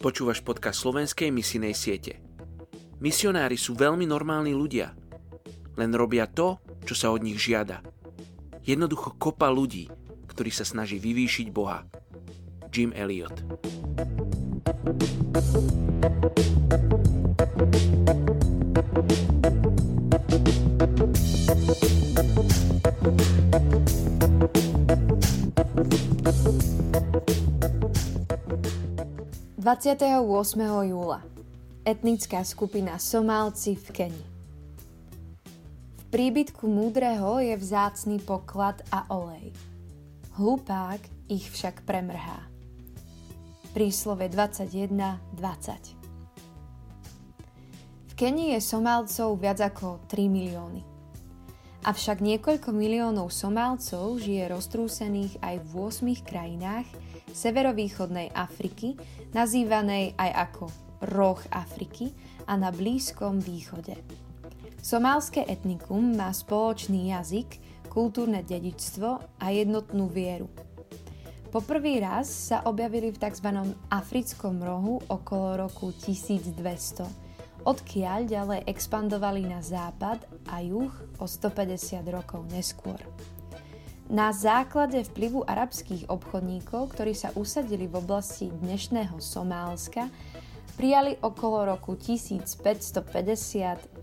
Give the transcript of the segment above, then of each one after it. Počúvaš podcast slovenskej misijnej siete. Misionári sú veľmi normálni ľudia. Len robia to, čo sa od nich žiada. Jednoducho kopa ľudí, ktorí sa snaží vyvýšiť Boha. Jim Elliot. ...28. júla. Etnická skupina Somálci v Keni. V príbytku múdreho je vzácny poklad a olej. Hlupák ich však premrhá. Príslove 21.20. V Keni je Somálcov viac ako 3 milióny. Avšak niekoľko miliónov Somálcov žije roztrúsených aj v 8 krajinách severovýchodnej Afriky, nazývanej aj ako roh Afriky a na Blízkom východe. Somálske etnikum má spoločný jazyk, kultúrne dedičstvo a jednotnú vieru. Po prvý raz sa objavili v tzv. Africkom rohu okolo roku 1200, odkiaľ ďalej expandovali na západ a juh o 150 rokov neskôr. Na základe vplyvu arabských obchodníkov, ktorí sa usadili v oblasti dnešného Somálska, prijali okolo roku 1550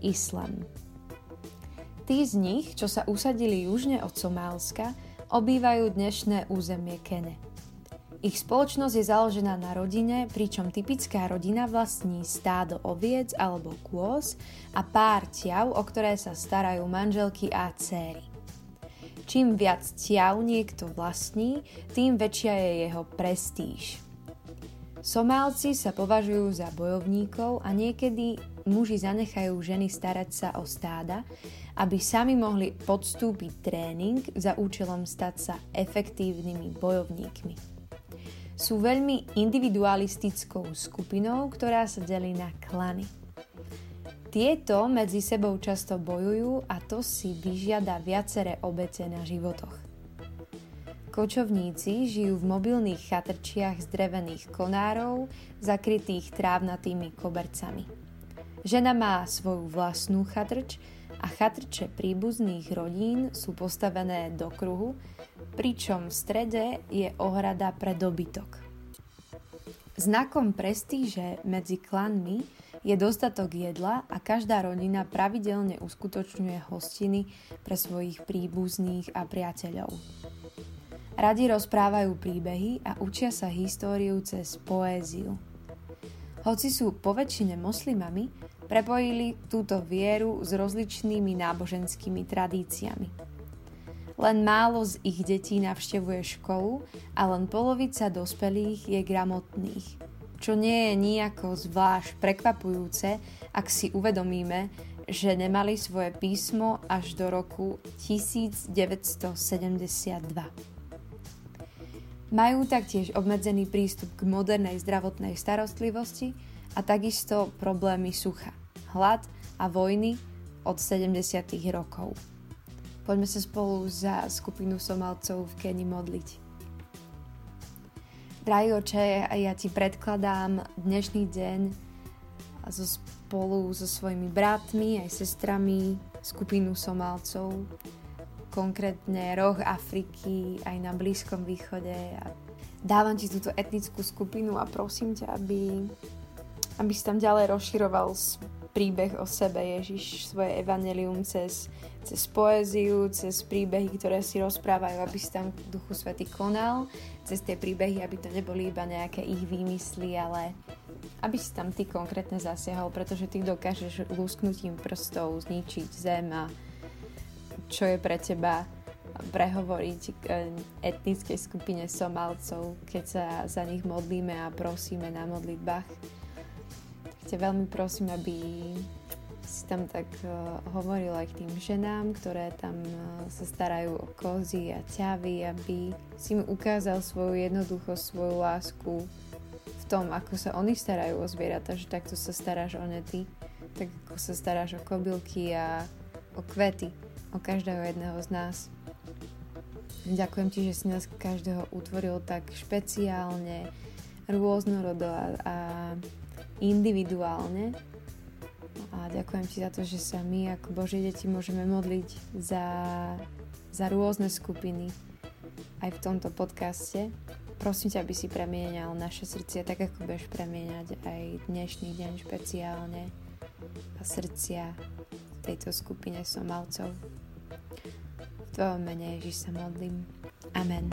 islam. Tí z nich, čo sa usadili južne od Somálska, obývajú dnešné územie Kene. Ich spoločnosť je založená na rodine, pričom typická rodina vlastní stádo oviec alebo kôz a pár tiav, o ktoré sa starajú manželky a céry. Čím viac tiav niekto vlastní, tým väčšia je jeho prestíž. Somálci sa považujú za bojovníkov a niekedy muži zanechajú ženy starať sa o stáda, aby sami mohli podstúpiť tréning za účelom stať sa efektívnymi bojovníkmi. Sú veľmi individualistickou skupinou, ktorá sa delí na klany. Tieto medzi sebou často bojujú a to si vyžiada viaceré obete na životoch. Kočovníci žijú v mobilných chatrčiach z drevených konárov, zakrytých trávnatými kobercami. Žena má svoju vlastnú chatrč a chatrče príbuzných rodín sú postavené do kruhu, pričom v strede je ohrada pre dobytok. Znakom prestíže medzi klanmi je dostatok jedla a každá rodina pravidelne uskutočňuje hostiny pre svojich príbuzných a priateľov. Radi rozprávajú príbehy a učia sa históriu cez poéziu. Hoci sú poväčšine moslimami, prepojili túto vieru s rozličnými náboženskými tradíciami. Len málo z ich detí navštevuje školu a len polovica dospelých je gramotných, čo nie je nijako zvlášť prekvapujúce, ak si uvedomíme, že nemali svoje písmo až do roku 1972. Majú taktiež obmedzený prístup k modernej zdravotnej starostlivosti a takisto problémy sucha, hlad a vojny od 70. rokov. Poďme sa spolu za skupinu Somálcov v Keni modliť. Drahý oče, ja ti predkladám dnešný deň spolu so svojimi bratmi aj sestrami skupinu Somálcov, konkrétne roh Afriky aj na Blízkom východe. Dávam ti túto etnickú skupinu a prosím ťa, aby si tam ďalej rozširoval príbeh o sebe, Ježiš, svoje evanjelium cez poéziu, cez príbehy, ktoré si rozprávajú, aby si tam Duchu Svätý konal, cez tie príbehy, aby to neboli iba nejaké ich výmysly, ale aby si tam ty konkrétne zasiahol, pretože ty dokážeš lusknutím prstov zničiť zem a čo je pre teba prehovoriť k etnickej skupine Somálcov, keď sa za nich modlíme a prosíme na modlitbách. Ťa veľmi prosím, aby si tam tak hovoril aj k tým ženám, ktoré tam sa starajú o kozy a ťavy, aby si im ukázal svoju jednoduchosť, svoju lásku v tom, ako sa oni starajú o zvieratá, že takto sa staráš o ne ty. tak ako sa staráš o kobylky a o kvety, o každého jedného z nás. Ďakujem ti, že si nás každého utvoril tak špeciálne, rôznorodo a individuálne. A ďakujem ti za to, že sa my ako Božie deti môžeme modliť za rôzne skupiny aj v tomto podcaste. Prosím ťa, aby si premienial naše srdcia tak, ako budeš premieňať aj dnešný deň špeciálne a srdcia tejto skupine somalcov. V tvojom mene, Ježiš, sa modlím. Amen.